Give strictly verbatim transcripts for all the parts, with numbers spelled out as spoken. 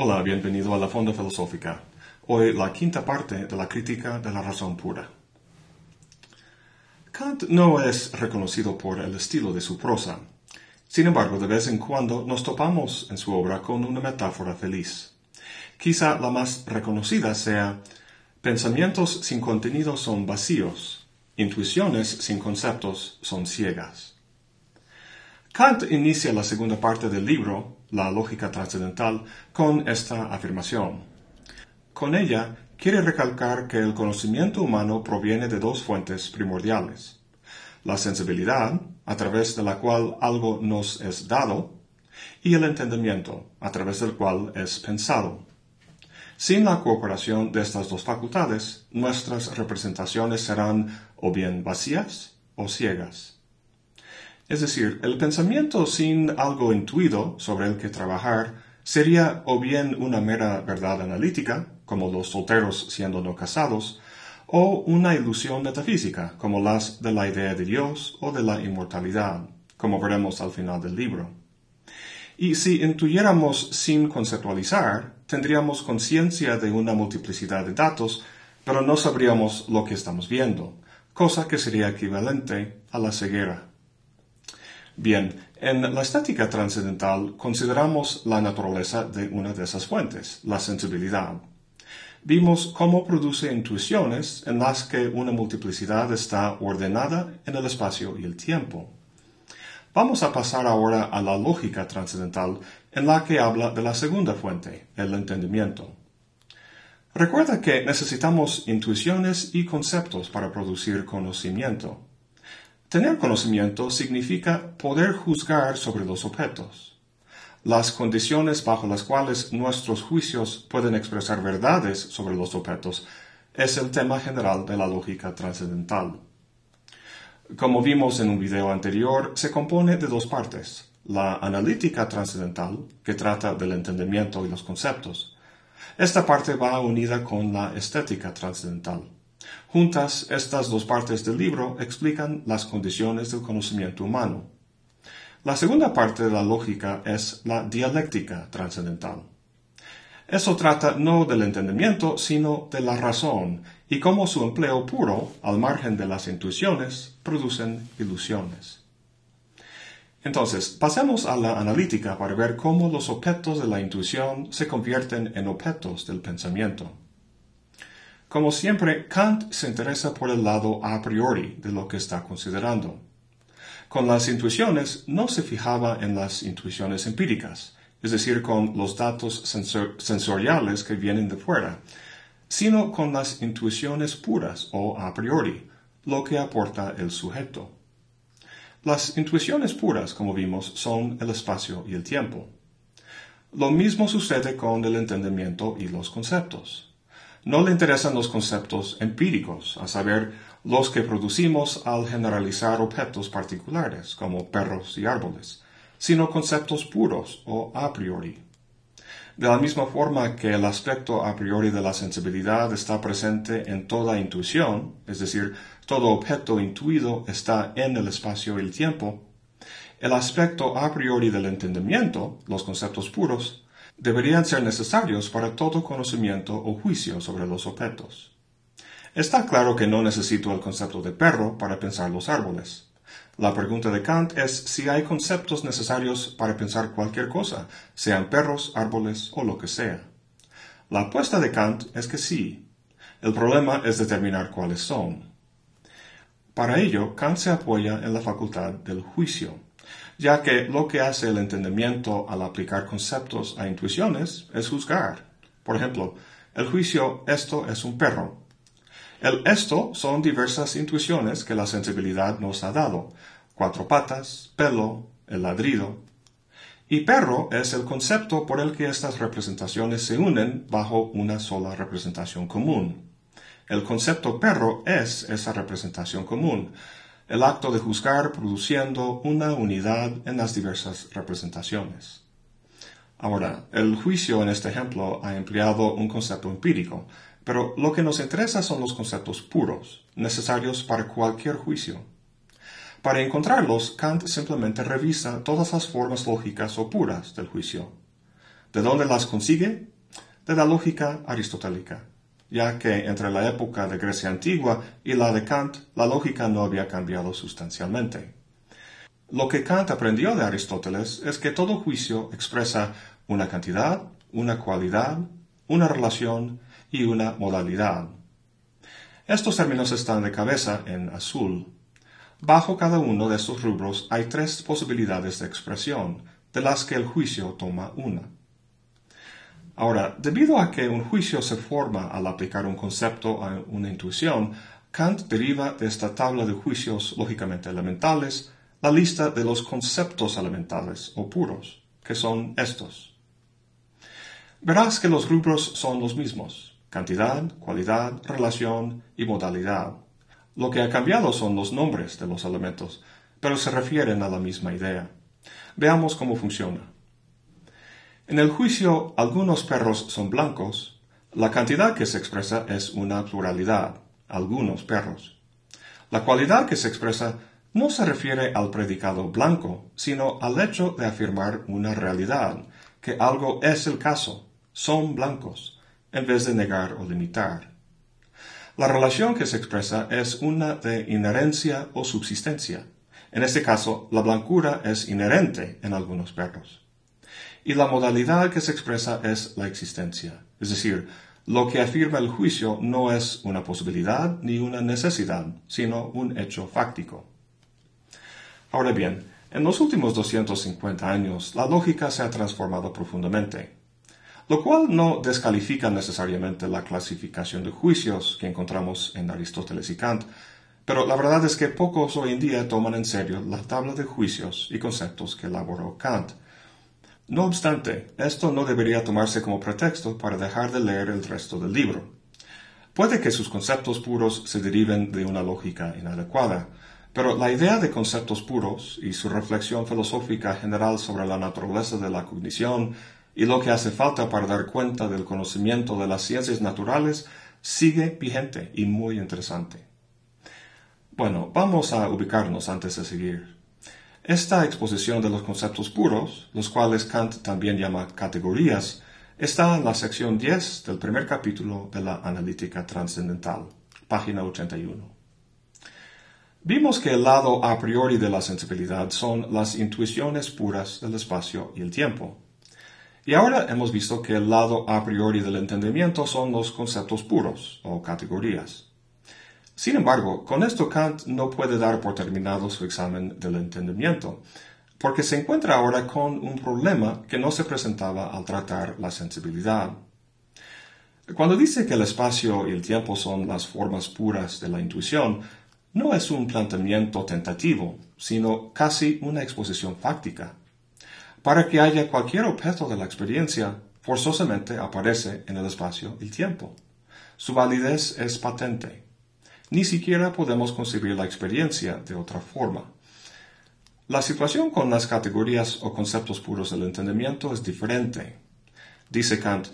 Hola, bienvenido a la Fonda Filosófica. Hoy la quinta parte de la crítica de la razón pura. Kant no es reconocido por el estilo de su prosa. Sin embargo, de vez en cuando nos topamos en su obra con una metáfora feliz. Quizá la más reconocida sea: pensamientos sin contenido son vacíos, intuiciones sin conceptos son ciegas. Kant inicia la segunda parte del libro, La lógica trascendental, con esta afirmación. Con ella quiere recalcar que el conocimiento humano proviene de dos fuentes primordiales: la sensibilidad, a través de la cual algo nos es dado, y el entendimiento, a través del cual es pensado. Sin la cooperación de estas dos facultades, nuestras representaciones serán o bien vacías o ciegas. Es decir, el pensamiento sin algo intuido sobre el que trabajar sería o bien una mera verdad analítica, como los solteros siendo no casados, o una ilusión metafísica, como las de la idea de Dios o de la inmortalidad, como veremos al final del libro. Y si intuyéramos sin conceptualizar, tendríamos conciencia de una multiplicidad de datos, pero no sabríamos lo que estamos viendo, cosa que sería equivalente a la ceguera. Bien, en la estética trascendental consideramos la naturaleza de una de esas fuentes, la sensibilidad. Vimos cómo produce intuiciones en las que una multiplicidad está ordenada en el espacio y el tiempo. Vamos a pasar ahora a la lógica trascendental, en la que habla de la segunda fuente, el entendimiento. Recuerda que necesitamos intuiciones y conceptos para producir conocimiento. Tener conocimiento significa poder juzgar sobre los objetos. Las condiciones bajo las cuales nuestros juicios pueden expresar verdades sobre los objetos es el tema general de la lógica trascendental. Como vimos en un video anterior, se compone de dos partes: la analítica trascendental, que trata del entendimiento y los conceptos. Esta parte va unida con la estética trascendental. Juntas, estas dos partes del libro explican las condiciones del conocimiento humano. La segunda parte de la lógica es la dialéctica trascendental. Eso trata no del entendimiento, sino de la razón, y cómo su empleo puro, al margen de las intuiciones, producen ilusiones. Entonces, pasemos a la analítica para ver cómo los objetos de la intuición se convierten en objetos del pensamiento. Como siempre, Kant se interesa por el lado a priori de lo que está considerando. Con las intuiciones, no se fijaba en las intuiciones empíricas, es decir, con los datos sensor- sensoriales que vienen de fuera, sino con las intuiciones puras o a priori, lo que aporta el sujeto. Las intuiciones puras, como vimos, son el espacio y el tiempo. Lo mismo sucede con el entendimiento y los conceptos. No le interesan los conceptos empíricos, a saber, los que producimos al generalizar objetos particulares, como perros y árboles, sino conceptos puros o a priori. De la misma forma que el aspecto a priori de la sensibilidad está presente en toda intuición, es decir, todo objeto intuido está en el espacio y el tiempo, el aspecto a priori del entendimiento, los conceptos puros, deberían ser necesarios para todo conocimiento o juicio sobre los objetos. Está claro que no necesito el concepto de perro para pensar los árboles. La pregunta de Kant es si hay conceptos necesarios para pensar cualquier cosa, sean perros, árboles o lo que sea. La apuesta de Kant es que sí. El problema es determinar cuáles son. Para ello, Kant se apoya en la facultad del juicio, ya que lo que hace el entendimiento al aplicar conceptos a intuiciones es juzgar. Por ejemplo, el juicio «esto es un perro». El esto son diversas intuiciones que la sensibilidad nos ha dado: cuatro patas, pelo, el ladrido. Y perro es el concepto por el que estas representaciones se unen bajo una sola representación común. El concepto perro es esa representación común, el acto de juzgar produciendo una unidad en las diversas representaciones. Ahora, el juicio en este ejemplo ha empleado un concepto empírico, pero lo que nos interesa son los conceptos puros, necesarios para cualquier juicio. Para encontrarlos, Kant simplemente revisa todas las formas lógicas o puras del juicio. ¿De dónde las consigue? De la lógica aristotélica, ya que entre la época de Grecia antigua y la de Kant, la lógica no había cambiado sustancialmente. Lo que Kant aprendió de Aristóteles es que todo juicio expresa una cantidad, una cualidad, una relación y una modalidad. Estos términos están de cabeza en azul. Bajo cada uno de estos rubros hay tres posibilidades de expresión, de las que el juicio toma una. Ahora, debido a que un juicio se forma al aplicar un concepto a una intuición, Kant deriva de esta tabla de juicios lógicamente elementales la lista de los conceptos elementales o puros, que son estos. Verás que los rubros son los mismos: cantidad, cualidad, relación y modalidad. Lo que ha cambiado son los nombres de los elementos, pero se refieren a la misma idea. Veamos cómo funciona. En el juicio, algunos perros son blancos. La cantidad que se expresa es una pluralidad, algunos perros. La cualidad que se expresa no se refiere al predicado blanco, sino al hecho de afirmar una realidad, que algo es el caso, son blancos, en vez de negar o limitar. La relación que se expresa es una de inherencia o subsistencia. En este caso, la blancura es inherente en algunos perros. Y la modalidad que se expresa es la existencia, es decir, lo que afirma el juicio no es una posibilidad ni una necesidad, sino un hecho fáctico. Ahora bien, en los últimos doscientos cincuenta años, la lógica se ha transformado profundamente, lo cual no descalifica necesariamente la clasificación de juicios que encontramos en Aristóteles y Kant, pero la verdad es que pocos hoy en día toman en serio la tabla de juicios y conceptos que elaboró Kant. No obstante, esto no debería tomarse como pretexto para dejar de leer el resto del libro. Puede que sus conceptos puros se deriven de una lógica inadecuada, pero la idea de conceptos puros y su reflexión filosófica general sobre la naturaleza de la cognición y lo que hace falta para dar cuenta del conocimiento de las ciencias naturales sigue vigente y muy interesante. Bueno, vamos a ubicarnos antes de seguir. Esta exposición de los conceptos puros, los cuales Kant también llama categorías, está en la sección diez del primer capítulo de la Analítica trascendental, página ochenta y uno. Vimos que el lado a priori de la sensibilidad son las intuiciones puras del espacio y el tiempo. Y ahora hemos visto que el lado a priori del entendimiento son los conceptos puros o categorías. Sin embargo, con esto Kant no puede dar por terminado su examen del entendimiento, porque se encuentra ahora con un problema que no se presentaba al tratar la sensibilidad. Cuando dice que el espacio y el tiempo son las formas puras de la intuición, no es un planteamiento tentativo, sino casi una exposición fáctica. Para que haya cualquier objeto de la experiencia, forzosamente aparece en el espacio y el tiempo. Su validez es patente. Ni siquiera podemos concebir la experiencia de otra forma. La situación con las categorías o conceptos puros del entendimiento es diferente. Dice Kant,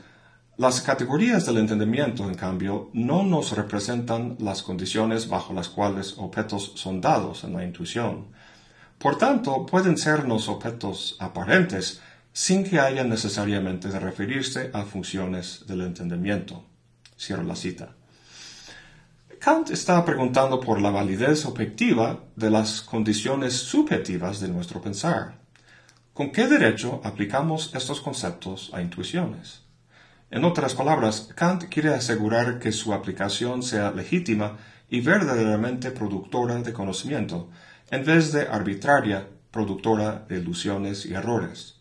las categorías del entendimiento, en cambio, no nos representan las condiciones bajo las cuales objetos son dados en la intuición. Por tanto, pueden sernos objetos aparentes sin que haya necesariamente de referirse a funciones del entendimiento. Cierro la cita. Kant está preguntando por la validez objetiva de las condiciones subjetivas de nuestro pensar. ¿Con qué derecho aplicamos estos conceptos a intuiciones? En otras palabras, Kant quiere asegurar que su aplicación sea legítima y verdaderamente productora de conocimiento, en vez de arbitraria, productora de ilusiones y errores.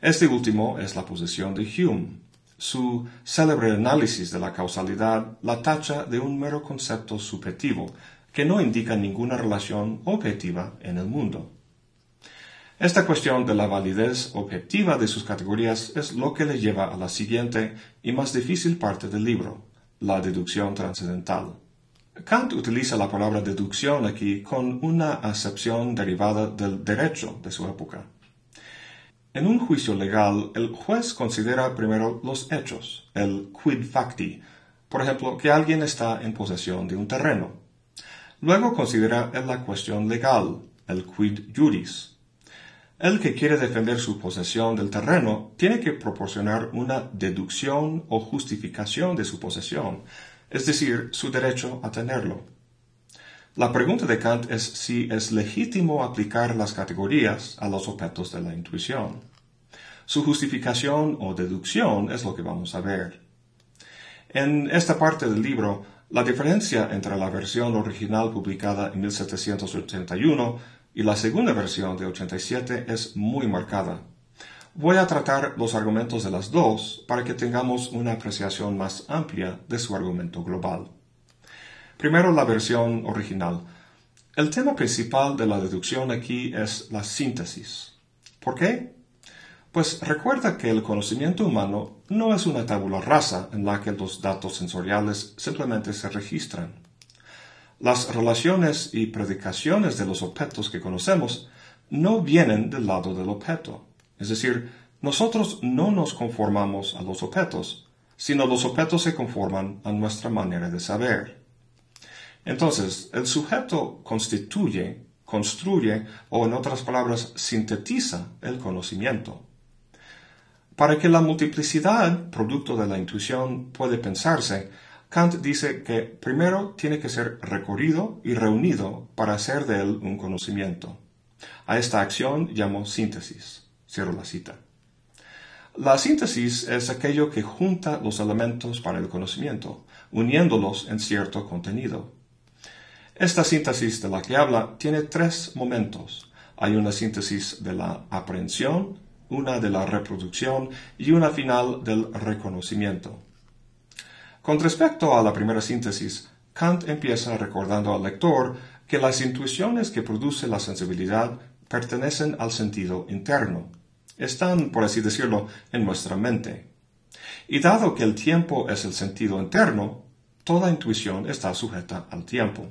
Este último es la posición de Hume. Su célebre análisis de la causalidad la tacha de un mero concepto subjetivo, que no indica ninguna relación objetiva en el mundo. Esta cuestión de la validez objetiva de sus categorías es lo que le lleva a la siguiente y más difícil parte del libro, la deducción trascendental. Kant utiliza la palabra deducción aquí con una acepción derivada del derecho de su época. En un juicio legal, el juez considera primero los hechos, el quid facti, por ejemplo, que alguien está en posesión de un terreno. Luego considera la cuestión legal, el quid juris. El que quiere defender su posesión del terreno tiene que proporcionar una deducción o justificación de su posesión, es decir, su derecho a tenerlo. La pregunta de Kant es si es legítimo aplicar las categorías a los objetos de la intuición. Su justificación o deducción es lo que vamos a ver. En esta parte del libro, la diferencia entre la versión original publicada en mil setecientos ochenta y uno y la segunda versión de ochenta y siete es muy marcada. Voy a tratar los argumentos de las dos para que tengamos una apreciación más amplia de su argumento global. Primero, la versión original. El tema principal de la deducción aquí es la síntesis. ¿Por qué? Pues recuerda que el conocimiento humano no es una tabula rasa en la que los datos sensoriales simplemente se registran. Las relaciones y predicaciones de los objetos que conocemos no vienen del lado del objeto. Es decir, nosotros no nos conformamos a los objetos, sino los objetos se conforman a nuestra manera de saber. Entonces, el sujeto constituye, construye o, en otras palabras, sintetiza el conocimiento. Para que la multiplicidad, producto de la intuición, puede pensarse, Kant dice que primero tiene que ser recorrido y reunido para hacer de él un conocimiento. A esta acción llamó síntesis. Cierro la cita. La síntesis es aquello que junta los elementos para el conocimiento, uniéndolos en cierto contenido. Esta síntesis de la que habla tiene tres momentos. Hay una síntesis de la aprehensión, una de la reproducción y una final del reconocimiento. Con respecto a la primera síntesis, Kant empieza recordando al lector que las intuiciones que produce la sensibilidad pertenecen al sentido interno. Están, por así decirlo, en nuestra mente. Y dado que el tiempo es el sentido interno, toda intuición está sujeta al tiempo.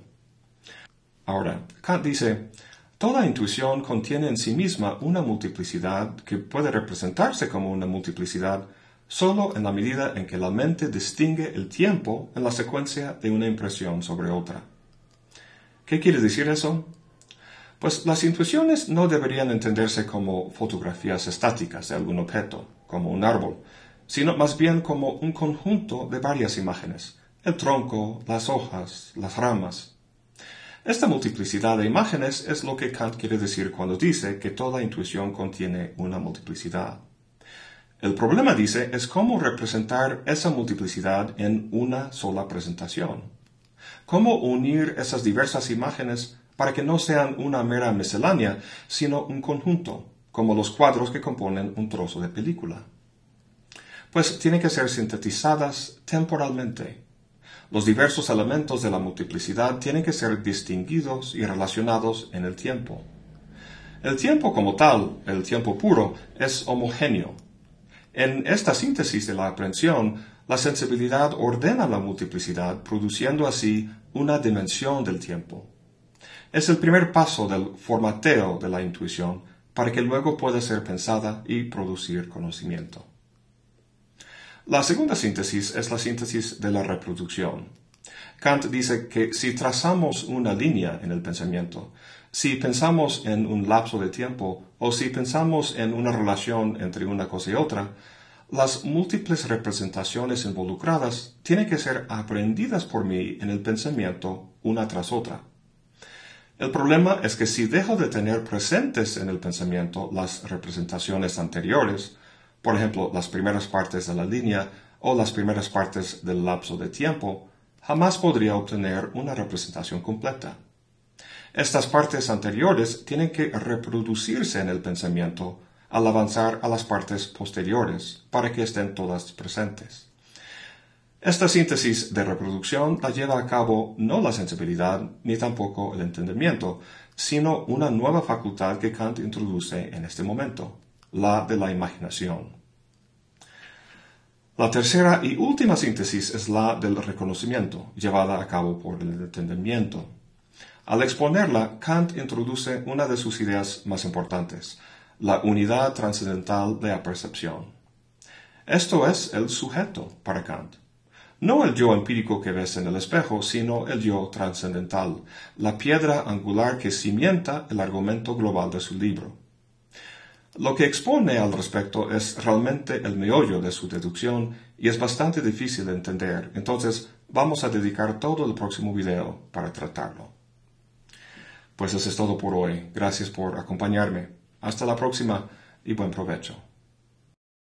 Ahora, Kant dice: toda intuición contiene en sí misma una multiplicidad que puede representarse como una multiplicidad solo en la medida en que la mente distingue el tiempo en la secuencia de una impresión sobre otra. ¿Qué quiere decir eso? Pues las intuiciones no deberían entenderse como fotografías estáticas de algún objeto, como un árbol, sino más bien como un conjunto de varias imágenes, el tronco, las hojas, las ramas. Esta multiplicidad de imágenes es lo que Kant quiere decir cuando dice que toda intuición contiene una multiplicidad. El problema, dice, es cómo representar esa multiplicidad en una sola presentación. Cómo unir esas diversas imágenes para que no sean una mera miscelánea, sino un conjunto, como los cuadros que componen un trozo de película. Pues tienen que ser sintetizadas temporalmente. Los diversos elementos de la multiplicidad tienen que ser distinguidos y relacionados en el tiempo. El tiempo como tal, el tiempo puro, es homogéneo. En esta síntesis de la aprehensión, la sensibilidad ordena la multiplicidad, produciendo así una dimensión del tiempo. Es el primer paso del formateo de la intuición para que luego pueda ser pensada y producir conocimiento. La segunda síntesis es la síntesis de la reproducción. Kant dice que si trazamos una línea en el pensamiento, si pensamos en un lapso de tiempo o si pensamos en una relación entre una cosa y otra, las múltiples representaciones involucradas tienen que ser aprendidas por mí en el pensamiento una tras otra. El problema es que si dejo de tener presentes en el pensamiento las representaciones anteriores, por ejemplo, las primeras partes de la línea o las primeras partes del lapso de tiempo, jamás podría obtener una representación completa. Estas partes anteriores tienen que reproducirse en el pensamiento al avanzar a las partes posteriores para que estén todas presentes. Esta síntesis de reproducción la lleva a cabo no la sensibilidad ni tampoco el entendimiento, sino una nueva facultad que Kant introduce en este momento, la de la imaginación. La tercera y última síntesis es la del reconocimiento, llevada a cabo por el entendimiento. Al exponerla, Kant introduce una de sus ideas más importantes, la unidad trascendental de la percepción. Esto es el sujeto para Kant. No el yo empírico que ves en el espejo, sino el yo trascendental, la piedra angular que cimienta el argumento global de su libro. Lo que expone al respecto es realmente el meollo de su deducción y es bastante difícil de entender, entonces vamos a dedicar todo el próximo video para tratarlo. Pues eso es todo por hoy. Gracias por acompañarme. Hasta la próxima y buen provecho.